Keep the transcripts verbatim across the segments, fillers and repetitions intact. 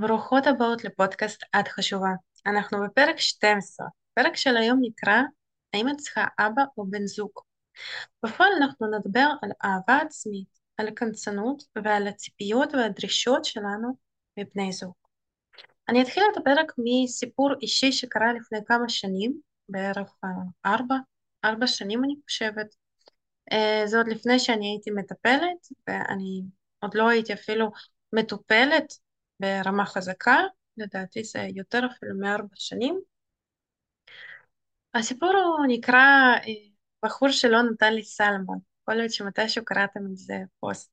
ברוכות הבאות לפודקאסט את חשובה. אנחנו בפרק שתים עשרה. הפרק של היום נקרא האם את צריכה אבא או בן זוג. בפועל אנחנו נדבר על אהבה עצמית, על הקנצנות ועל הציפיות והדרישות שלנו מבני זוג. אני אתחיל את הפרק מסיפור אישי שקרה לפני כמה שנים, בערך ארבע, ארבע שנים אני חושבת. זה עוד לפני שאני הייתי מטפלת, ואני עוד לא הייתי אפילו מטופלת ברמה חזקה, לדעתי זה יותר אפילו מארבע שנים. הסיפור הוא נקרא, בחור שלא נתן לי סלמון, כל עוד שמתישהו קראתם את זה פוסט.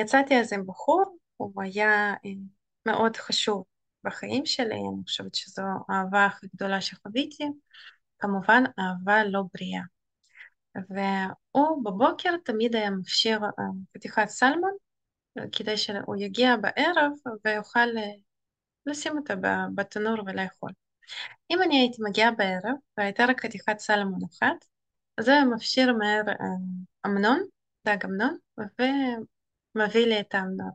יצאתי אז עם בחור, הוא היה מאוד חשוב בחיים שלי, אני חושבת שזו האהבה הכי גדולה שחוויתי, כמובן אהבה לא בריאה. והוא בבוקר תמיד היה מפשיר פתיחת סלמון, כדי שהוא יגיע בערב ויוכל לשים אותה בתנור ולאכול. אם אני הייתי מגיעה בערב והייתה רק חתיכת סלמון אחת, אז הוא מפשיר מהר אמנון, דג אמנון, ומביא לי את האמנון.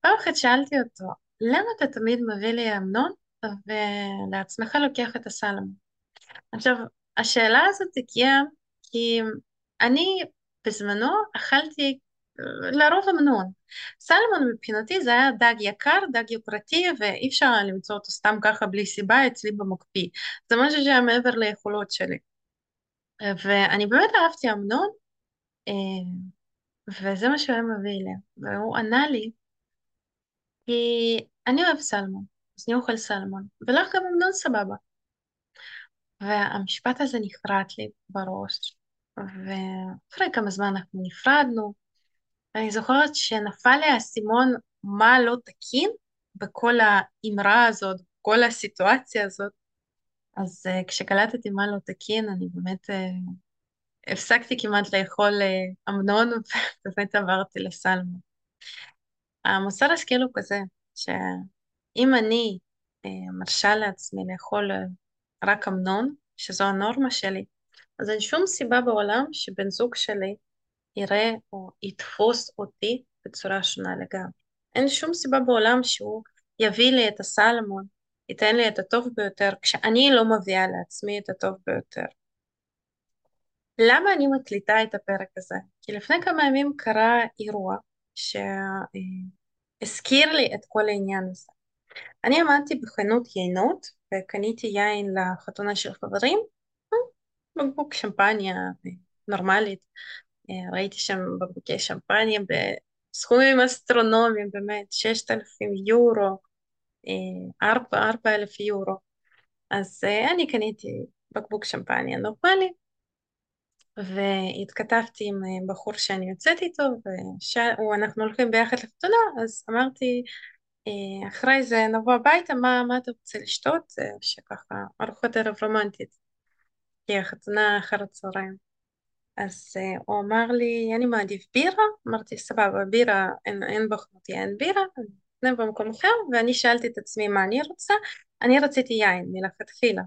פעם אחת שאלתי אותו, למה אתה תמיד מביא לי אמנון ולעצמך לוקח את הסלמון? עכשיו, השאלה הזאת הגיעה כי אני בזמנו אכלתי לרוב אמנון. סלמון מבחינתי זה היה דג יקר, דג יוקרתי, ואי אפשר למצוא אותו סתם ככה בלי סיבה אצלי במקפיא. זה משהו שהיה מעבר ליכולות שלי. ואני באמת אהבתי אמנון, וזה מה שהוא היה מביא לי. והוא ענה לי, כי אני אוהב סלמון, אז אני אוכל סלמון, ולך גם אמנון סבבה. והמשפט הזה נחרט לי בראש, ואחרי כמה זמן אנחנו נפרדנו, אני זוכרת שנפל לי הסימון מה לא תקין בכל האמרה הזאת, בכל הסיטואציה הזאת. אז uh, כשקלטתי מה לא תקין, אני באמת uh, הפסקתי כמעט לאכול uh, אמנון, ובאמת עברתי לסלמון. המוסר השכל הוא כזה, שאם אני uh, מרשה לעצמי לאכול uh, רק אמנון, שזו הנורמה שלי, אז אין שום סיבה בעולם שבן זוג שלי, יראה או יתפוס אותי בצורה שונה לגמרי. אין שום סיבה בעולם שהוא יביא לי את הסלמון, ייתן לי את הטוב ביותר, כשאני לא מביאה לעצמי את הטוב ביותר. למה אני מקליטה את הפרק הזה? כי לפני כמה ימים קרה אירוע שהזכיר לי את כל העניין הזה. אני עמדתי בחנות יינות, וקניתי יין לחתונה של חברים, בקבוק שמפניה נורמלית, ראיתי שם בבוקי שמפניה בסכומים אסטרונומיים, באמת, ששת אלפים יורו, ארבעת אלפים יורו. אז אני קניתי בקבוק שמפניה נורמלי, והתכתבתי עם בחור שאני יוצאת איתו, ואנחנו הולכים ביחד לחתונה, אז אמרתי, אחרי זה נבוא הביתה, מה, מה אתה רוצה לשתות? שככה, ארוחות ערב רומנטית, כי החתונה אחר הצהריים. אז uh, הוא אמר לי, אני מעדיף בירה, אמרתי, סבבה, בירה, אין, אין בחנותי, אין בירה, אני במקום אחר, ואני שאלתי את עצמי מה אני רוצה, אני רציתי יין, מלכתחילה.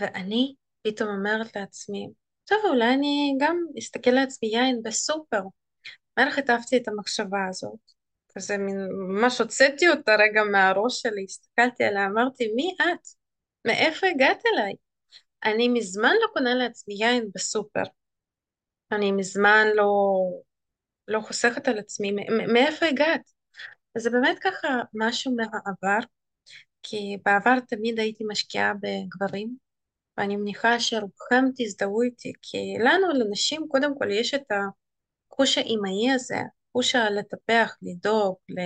ואני פתאום אומרת לעצמי, טוב, אולי אני גם אסתכל לעצמי יין בסופר. מערך התאפתי את המחשבה הזאת, כזה מין, ממש הוצאתי אותה רגע מהראש שלי, הסתכלתי עליה, אמרתי, מי את? מאיפה הגעת אליי? אני מזמן לא קונה לעצמי יין בסופר. אני מזמן לא, לא חוסכת על עצמי. מאיפה הגעת? זה באמת ככה משהו מהעבר, כי בעבר תמיד הייתי משקיעה בגברים, ואני מניחה שרובכם תזדהו איתי, כי לנו, לנשים, קודם כל יש את החוש האימהי הזה, חוש לטפח, לדאוג, ל...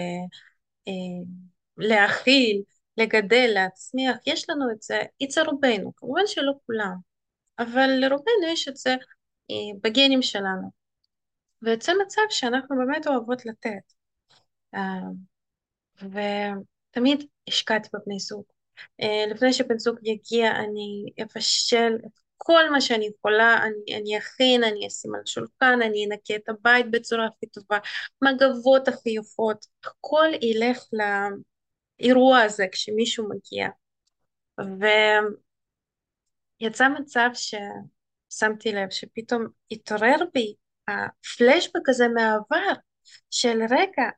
להכיל, לגדל, להצמיח, יש לנו את זה, אצל רובנו, כמובן שלא כולם, אבל לרובנו יש את זה בגנים שלנו, ויוצא מצב שאנחנו באמת אוהבות לתת, ותמיד השקעתי בבני זוג, לפני שבן זוג יגיע, אני אפשל את כל מה שאני יכולה, אני, אני אכין, אני אשים על שולחן, אני אנקה את הבית בצורה הכי טובה, מגבות הכי יפות, הכל ילך ל... אירוע הזה כשמישהו מגיע, ויצא מצב ששמתי לב שפתאום התעורר בי הפלשבק הזה מהעבר, של רגע,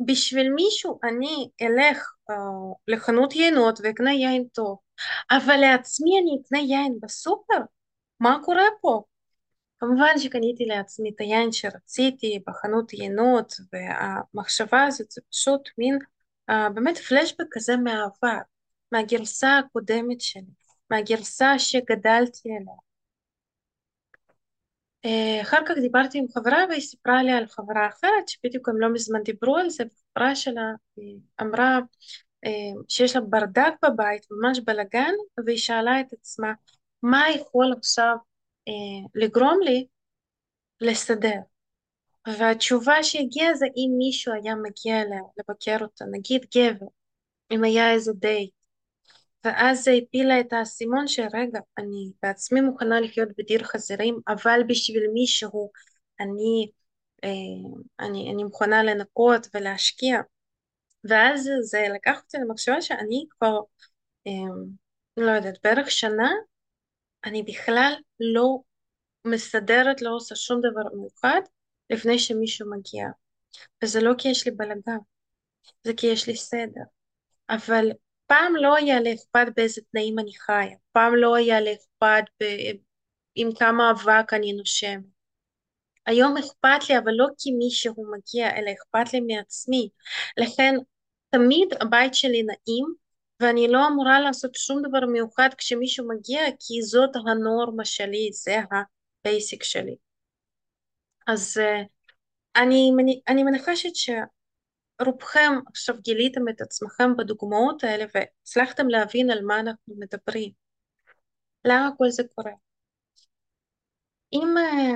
בשביל מישהו אני אלך אה, לחנות יינות ואקנה יין טוב, אבל לעצמי אני אקנה יין בסופר? מה קורה פה? כמובן שקניתי לעצמי את היין שרציתי בחנות יינות, והמחשבה הזאת זה פשוט מין אה, באמת פלשבק כזה מהעבר, מהגרסה הקודמת שלי, מהגרסה שגדלתי עליה. אה, אחר כך דיברתי עם חברה והיא סיפרה לי על חברה אחרת שבדיוק הם לא מזמן דיברו על זה. חברה שלה היא אמרה אה, שיש לה ברדק בבית, ממש בלגן, והיא שאלה את עצמה מה יכול עכשיו אה, לגרום לי לסדר. והתשובה שהגיעה זה אם מישהו היה מגיע אליה לבקר אותה, נגיד גבר, אם היה איזה דייט. ואז זה הפיל לה את האסימון שרגע, אני בעצמי מוכנה לחיות בדיר חזירים, אבל בשביל מישהו אני, אה, אני, אני מוכנה לנקות ולהשקיע. ואז זה לקח אותי למחשבה שאני כבר, אה, לא יודעת, בערך שנה, אני בכלל לא מסדרת, לא עושה שום דבר מיוחד לפני שמישהו מגיע. וזה לא כי יש לי בלגן, זה כי יש לי סדר. אבל פעם לא היה לי אכפת באיזה תנאים אני חיה, פעם לא היה לי אכפת ב- עם כמה אבק אני נושם. היום אכפת לי, אבל לא כי מישהו מגיע, אלא אכפת לי מעצמי. לכן תמיד הבית שלי נעים, ואני לא אמורה לעשות שום דבר מיוחד כשמישהו מגיע, כי זאת הנורמה שלי, זה הבייסיק שלי. אז אה, אני, מני- אני מנחשת ש... רובכם עכשיו גיליתם את עצמכם בדוגמאות האלה והצלחתם להבין על מה אנחנו מדברים. למה כל זה קורה? אם אה,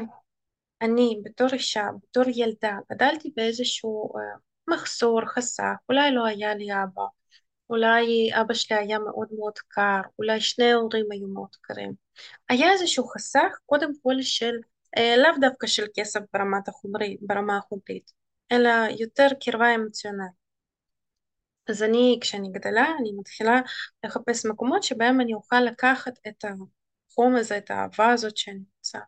אני בתור אישה, בתור ילדה, גדלתי באיזשהו אה, מחסור, חסך, אולי לא היה לי אבא, אולי אבא שלי היה מאוד מאוד קר, אולי שני ההורים היו מאוד קרים. היה איזשהו חסך, קודם כל של, אה, לאו דווקא של כסף ברמת החומרי, ברמה החומרית, אלא יותר קרבה אמוציונלית. אז אני, כשאני גדלה, אני מתחילה לחפש מקומות שבהם אני אוכל לקחת את החום הזה, את האהבה הזאת שאני רוצה.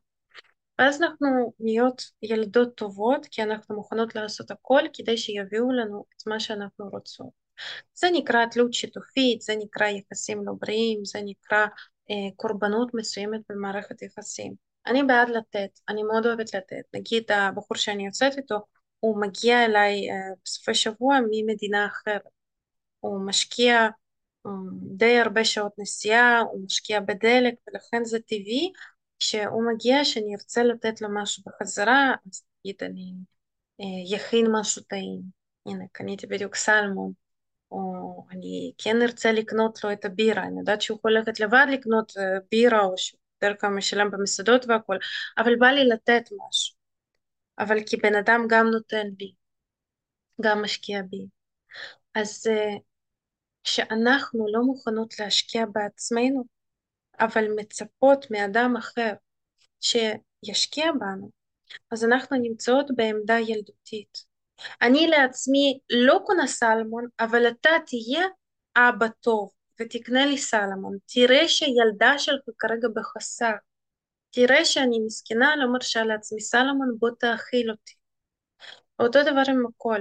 ואז אנחנו נהיות ילדות טובות, כי אנחנו מוכנות לעשות הכל כדי שיביאו לנו את מה שאנחנו רוצות. זה נקרא תלות שיתופית, זה נקרא יחסים לא בריאים, זה נקרא אה, קורבנות מסוימת במערכת יחסים. אני בעד לתת, אני מאוד אוהבת לתת. נגיד הבחור שאני יוצאת איתו, הוא מגיע אליי אה, בסופי שבוע ממדינה אחרת. הוא משקיע אה, די הרבה שעות נסיעה, הוא משקיע בדלק, ולכן זה טבעי כשהוא מגיע שאני ארצה לתת לו משהו בחזרה, אז נגיד אני אה, יכין משהו טעים. הנה, קניתי בדיוק סלמון, או אני כן ארצה לקנות לו את הבירה, אני יודעת שהוא יכול ללכת לבד לקנות אה, בירה, או שהוא יותר כמה משלם במסעדות והכל, אבל בא לי לתת משהו, אבל כי בן אדם גם נותן בי, גם משקיע בי. אז אה, שאנחנו לא מוכנות להשקיע בעצמנו, אבל מצפות מאדם אחר שישקיע בנו, אז אנחנו נמצאות בעמדה ילדותית. אני לעצמי לא קונה סלמון, אבל אתה תהיה אבא טוב ותקנה לי סלמון. תראה שילדה שלך כרגע בחסר. תראה שאני מסכנה, לא מרשה לעצמי סלמון, בוא תאכיל אותי. אותו דבר עם הכל.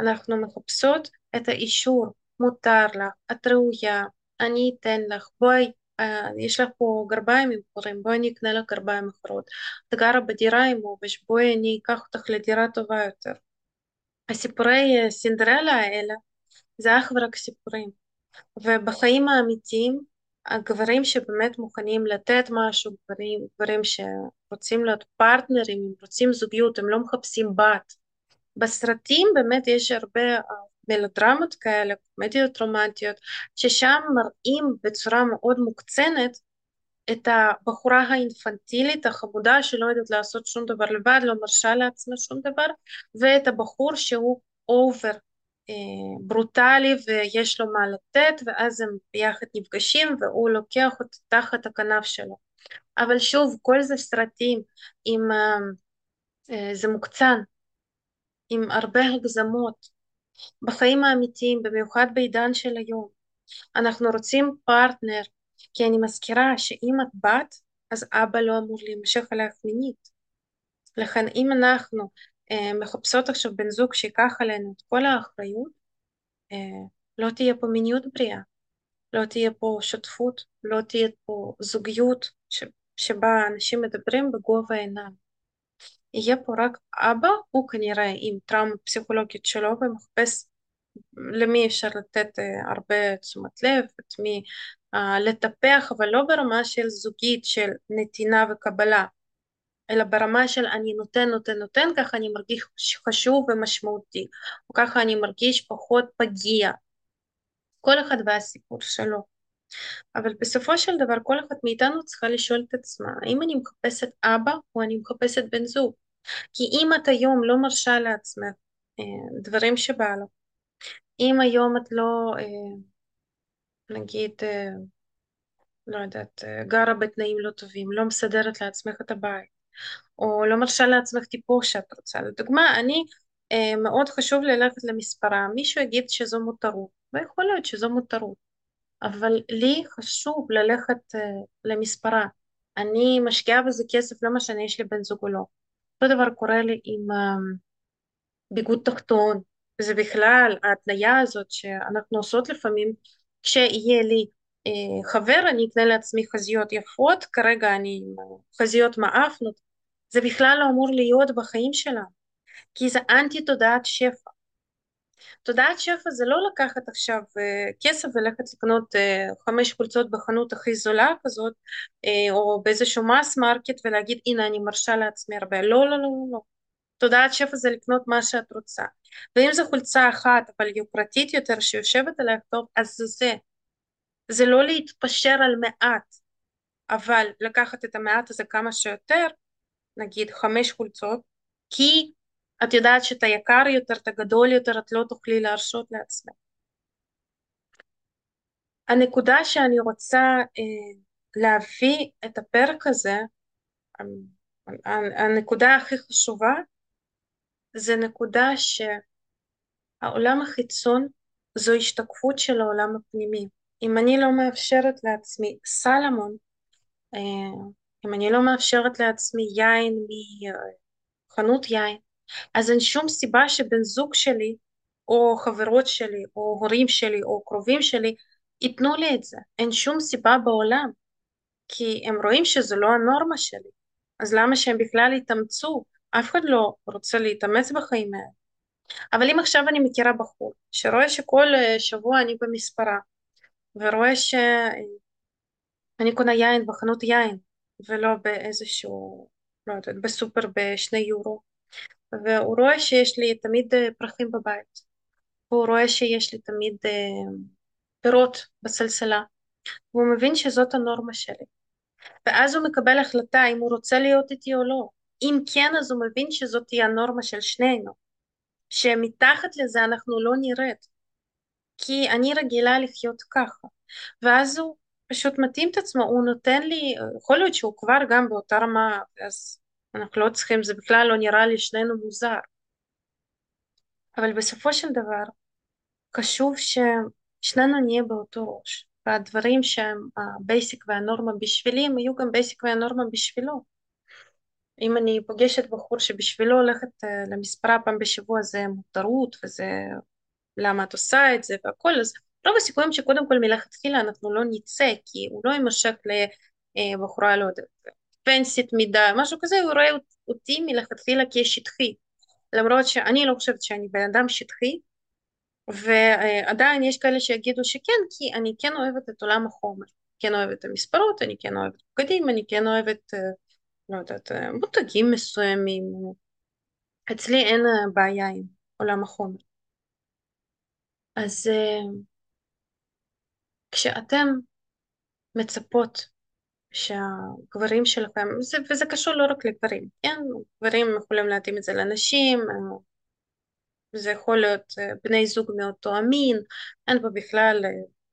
אנחנו מחפשות את האישור, מותר לך, את ראויה, אני אתן לך, בואי, אה, יש לך פה גרביים עם חורים, בואי אני אקנה לך גרביים אחרות. את גרה בדירה עם עובש, בואי אני אקח אותך לדירה טובה יותר. הסיפורי אה, סינדרלה האלה זה אך ורק סיפורים. ובחיים האמיתיים, הגברים שבאמת מוכנים לתת משהו, גברים, גברים שרוצים להיות פרטנרים, הם רוצים זוגיות, הם לא מחפשים בת. בסרטים באמת יש הרבה אה, מלודרמות כאלה, קומדיות רומנטיות, ששם מראים בצורה מאוד מוקצנת את הבחורה האינפנטילית, החמודה, שלא יודעת לעשות שום דבר לבד, לא מרשה לעצמה שום דבר, ואת הבחור שהוא אובר אה, ברוטלי ויש לו מה לתת, ואז הם ביחד נפגשים והוא לוקח אותה תחת הכנף שלו. אבל שוב, כל זה סרטים, עם, אה, אה, זה מוקצן, עם הרבה הגזמות. בחיים האמיתיים, במיוחד בעידן של היום, אנחנו רוצים פרטנר, כי אני מזכירה שאם את בת, אז אבא לא אמור להימשך אלייך מינית. לכן אם אנחנו אה, מחפשות עכשיו בן זוג שיקח עלינו את כל האחריות, אה, לא תהיה פה מיניות בריאה, לא תהיה פה שותפות, לא תהיה פה זוגיות ש, שבה אנשים מדברים בגובה העיניים. יהיה פה רק אבא, הוא כנראה עם טראומה פסיכולוגית שלו, ומחפש למי אפשר לתת הרבה תשומת לב, את מי uh, לטפח, אבל לא ברמה של זוגית, של נתינה וקבלה, אלא ברמה של אני נותן, נותן, נותן, ככה אני מרגיש חשוב ומשמעותי, וככה אני מרגיש פחות פגיע. כל אחד והסיפור שלו. אבל בסופו של דבר, כל אחד מאיתנו צריכה לשאול את עצמה, האם אני מחפשת אבא או אני מחפשת בן זוג? כי אם את היום לא מרשה לעצמך דברים שבא לך, אם היום את לא, נגיד, לא יודעת, גרה בתנאים לא טובים, לא מסדרת לעצמך את הבית, או לא מרשה לעצמך טיפור שאת רוצה. לדוגמה, אני מאוד חשוב ללכת למספרה, מישהו יגיד שזו מותרות, ויכול להיות שזו מותרות. אבל לי חשוב ללכת uh, למספרה. אני משקיעה בזה כסף, לא משנה, יש לי בן זוג או לא. אותו דבר קורה לי עם uh, ביגוד תחתון. זה בכלל ההתניה הזאת שאנחנו עושות לפעמים, כשיהיה לי uh, חבר, אני אקנה לעצמי חזיות יפות, כרגע אני עם חזיות מעפנות. זה בכלל לא אמור להיות בחיים שלנו, כי זה אנטי תודעת שפע. תודעת שפע זה לא לקחת עכשיו uh, כסף ולכת לקנות uh, חמש חולצות בחנות הכי זולה כזאת, uh, או באיזשהו מס מרקט ולהגיד הנה אני מרשה לעצמי הרבה, לא לא לא לא, תודעת שפע זה לקנות מה שאת רוצה, ואם זו חולצה אחת אבל יוקרתית יותר שיושבת עליה טוב, אז זה זה, זה לא להתפשר על מעט, אבל לקחת את המעט הזה כמה שיותר, נגיד חמש חולצות, כי את יודעת שאתה יקר יותר, אתה גדול יותר, את לא תוכלי להרשות לעצמך. הנקודה שאני רוצה אה, להביא את הפרק הזה, הנקודה הכי חשובה, זה נקודה שהעולם החיצון זו השתקפות של העולם הפנימי. אם אני לא מאפשרת לעצמי סלמון, אה, אם אני לא מאפשרת לעצמי יין מחנות יין, אז אין שום סיבה שבן זוג שלי, או חברות שלי, או הורים שלי, או קרובים שלי, ייתנו לי את זה. אין שום סיבה בעולם, כי הם רואים שזו לא הנורמה שלי. אז למה שהם בכלל יתאמצו? אף אחד לא רוצה להתאמץ בחיים האלה. אבל אם עכשיו אני מכירה בחור, שרואה שכל שבוע אני במספרה, ורואה שאני קונה יין בחנות יין, ולא באיזשהו, לא יודעת, בסופר בשני יורו, והוא רואה שיש לי תמיד פרחים בבית, והוא רואה שיש לי תמיד פירות בסלסלה, והוא מבין שזאת הנורמה שלי, ואז הוא מקבל החלטה אם הוא רוצה להיות איתי או לא. אם כן, אז הוא מבין שזאת היא הנורמה של שנינו, שמתחת לזה אנחנו לא נרד, כי אני רגילה לחיות ככה, ואז הוא פשוט מתאים את עצמו, הוא נותן לי, יכול להיות שהוא כבר גם באותה רמה, אז אנחנו לא צריכים, זה בכלל לא נראה לי שנינו מוזר. אבל בסופו של דבר, חשוב ששנינו נהיה באותו ראש, והדברים שהם הבייסיק והנורמה בשבילי, הם יהיו גם בייסיק והנורמה בשבילו. אם אני פוגשת בחור שבשבילו הולכת למספרה פעם בשבוע, זה מותרות, וזה למה את עושה את זה, והכל, אז רוב הסיכויים שקודם כל מלכתחילה אנחנו לא ניצא, כי הוא לא יימשך לבחורה לא יודעת. פנסית מידה, משהו כזה, הוא רואה אותי מלכתחילה כשטחי, למרות שאני לא חושבת שאני בן אדם שטחי, ועדיין יש כאלה שיגידו שכן, כי אני כן אוהבת את עולם החומר, כן אוהבת את המספרות, אני כן אוהבת בגדים, אני כן אוהבת, לא יודעת, מותגים מסוימים, אצלי אין בעיה עם עולם החומר. אז כשאתם מצפות, שהגברים שלכם, זה, וזה קשור לא רק לגברים, כן? גברים יכולים להתאים את זה לאנשים, זה יכול להיות בני זוג מאותו אמין, אין פה בכלל,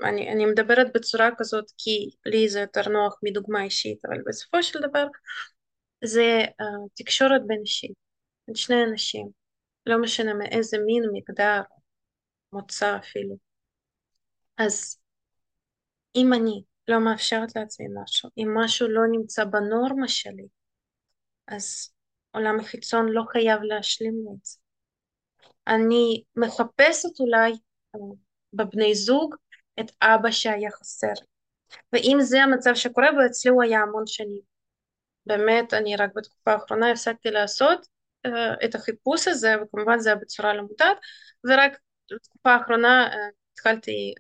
אני, אני מדברת בצורה כזאת, כי לי זה יותר נוח מדוגמה אישית, אבל בסופו של דבר, זה תקשורת בין אישית, בין שני אנשים, לא משנה מאיזה מין, מגדר, מוצא אפילו. אז אם אני, לא מאפשרת לעצמי משהו, אם משהו לא נמצא בנורמה שלי, אז עולם החיצון לא חייב להשלים את זה. אני מחפשת אולי בבני זוג את אבא שהיה חסר. ואם זה המצב שקורה, ואצלי הוא היה המון שנים. באמת, אני רק בתקופה האחרונה הפסקתי לעשות uh, את החיפוש הזה, וכמובן זה היה בצורה לא מודעת, ורק בתקופה האחרונה uh, התחלתי,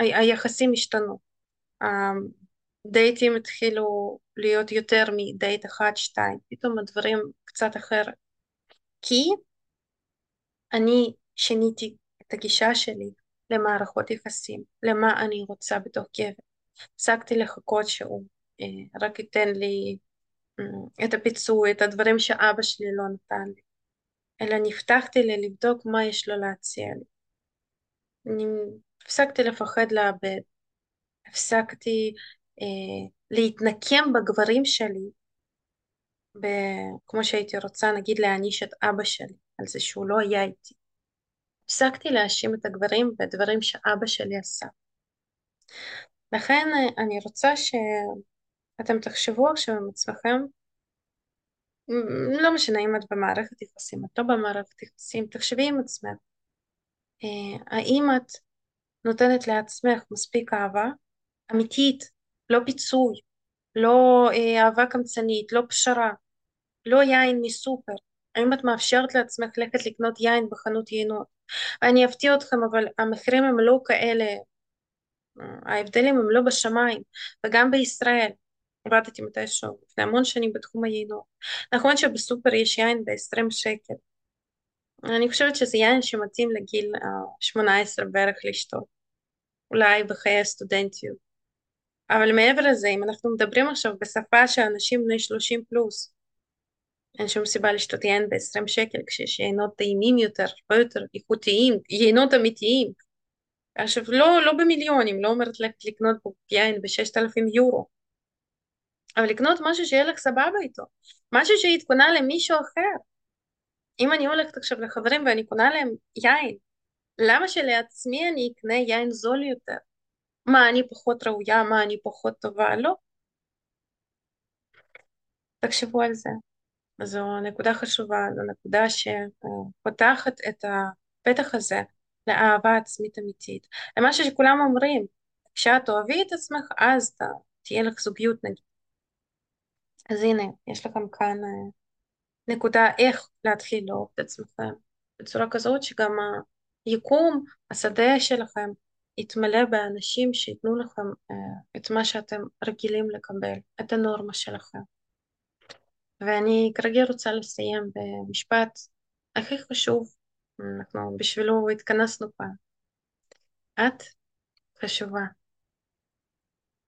ה- היחסים השתנו. Uh, דייטים התחילו להיות יותר מדייט אחד, שתיים, פתאום הדברים קצת אחרת. כי אני שיניתי את הגישה שלי למערכות יחסים, למה אני רוצה בתוך גבר. הפסקתי לחכות שהוא אה, רק ייתן לי אה, את הפיצוי, את הדברים שאבא שלי לא נתן לי, אלא נפתחתי לי לבדוק מה יש לו להציע לי. אני הפסקתי לפחד לאבד, הפסקתי אה, להתנקם בגברים שלי, ב... כמו שהייתי רוצה נגיד להעניש את אבא שלי על זה שהוא לא היה איתי. הפסקתי להאשים את הגברים בדברים שאבא שלי עשה. לכן אני רוצה שאתם תחשבו עכשיו עם עצמכם, לא משנה אם את במערכת יחסים, את לא במערכת יחסים, תחשבי עם עצמך. האם את נותנת לעצמך מספיק אהבה אמיתית, לא פיצוי, לא אהבה קמצנית, לא פשרה, לא יין מסופר? האם את מאפשרת לעצמך ללכת לקנות יין בחנות יינות? אני אפתיע אתכם, אבל המחירים הם לא כאלה, ההבדלים הם לא בשמיים, וגם בישראל. עבדתי מתישהו, לפני המון שנים בתחום היינות. נכון שבסופר יש יין ב-עשרים שקל. אני חושבת שזה יין שמתאים לגיל שמונה עשרה בערך לשתות, אולי בחיי הסטודנטיות. אבל מעבר לזה, אם אנחנו מדברים עכשיו בשפה שאנשים בני שלושים פלוס, אין שום סיבה לשתות יין ב-עשרים שקל, כשיש יינות טעימים יותר, הרבה יותר איכותיים, יינות אמיתיים. עכשיו, לא, לא במיליונים, לא אומרת לך לקנות יין ב-שישת אלפים יורו, אבל לקנות משהו שיהיה לך סבבה איתו, משהו שהיא תקונה למישהו אחר. אם אני הולכת עכשיו לחברים ואני קונה להם יין, למה שלעצמי אני אקנה יין זול יותר? מה, אני פחות ראויה? מה, אני פחות טובה? לא. תחשבו על זה. זו נקודה חשובה, זו נקודה שפותחת את הפתח הזה לאהבה עצמית אמיתית. למשהו שכולם אומרים, כשאת אוהבי את עצמך, אז תה, תהיה לך זוגיות נגיד. אז הנה, יש לכם כאן נקודה איך להתחיל לאהוב את עצמכם, בצורה כזאת שגם היקום, השדה שלכם, יתמלא באנשים שיתנו לכם את מה שאתם רגילים לקבל, את הנורמה שלכם. ואני כרגע רוצה לסיים במשפט הכי חשוב, אנחנו בשבילו התכנסנו פעם. את חשובה.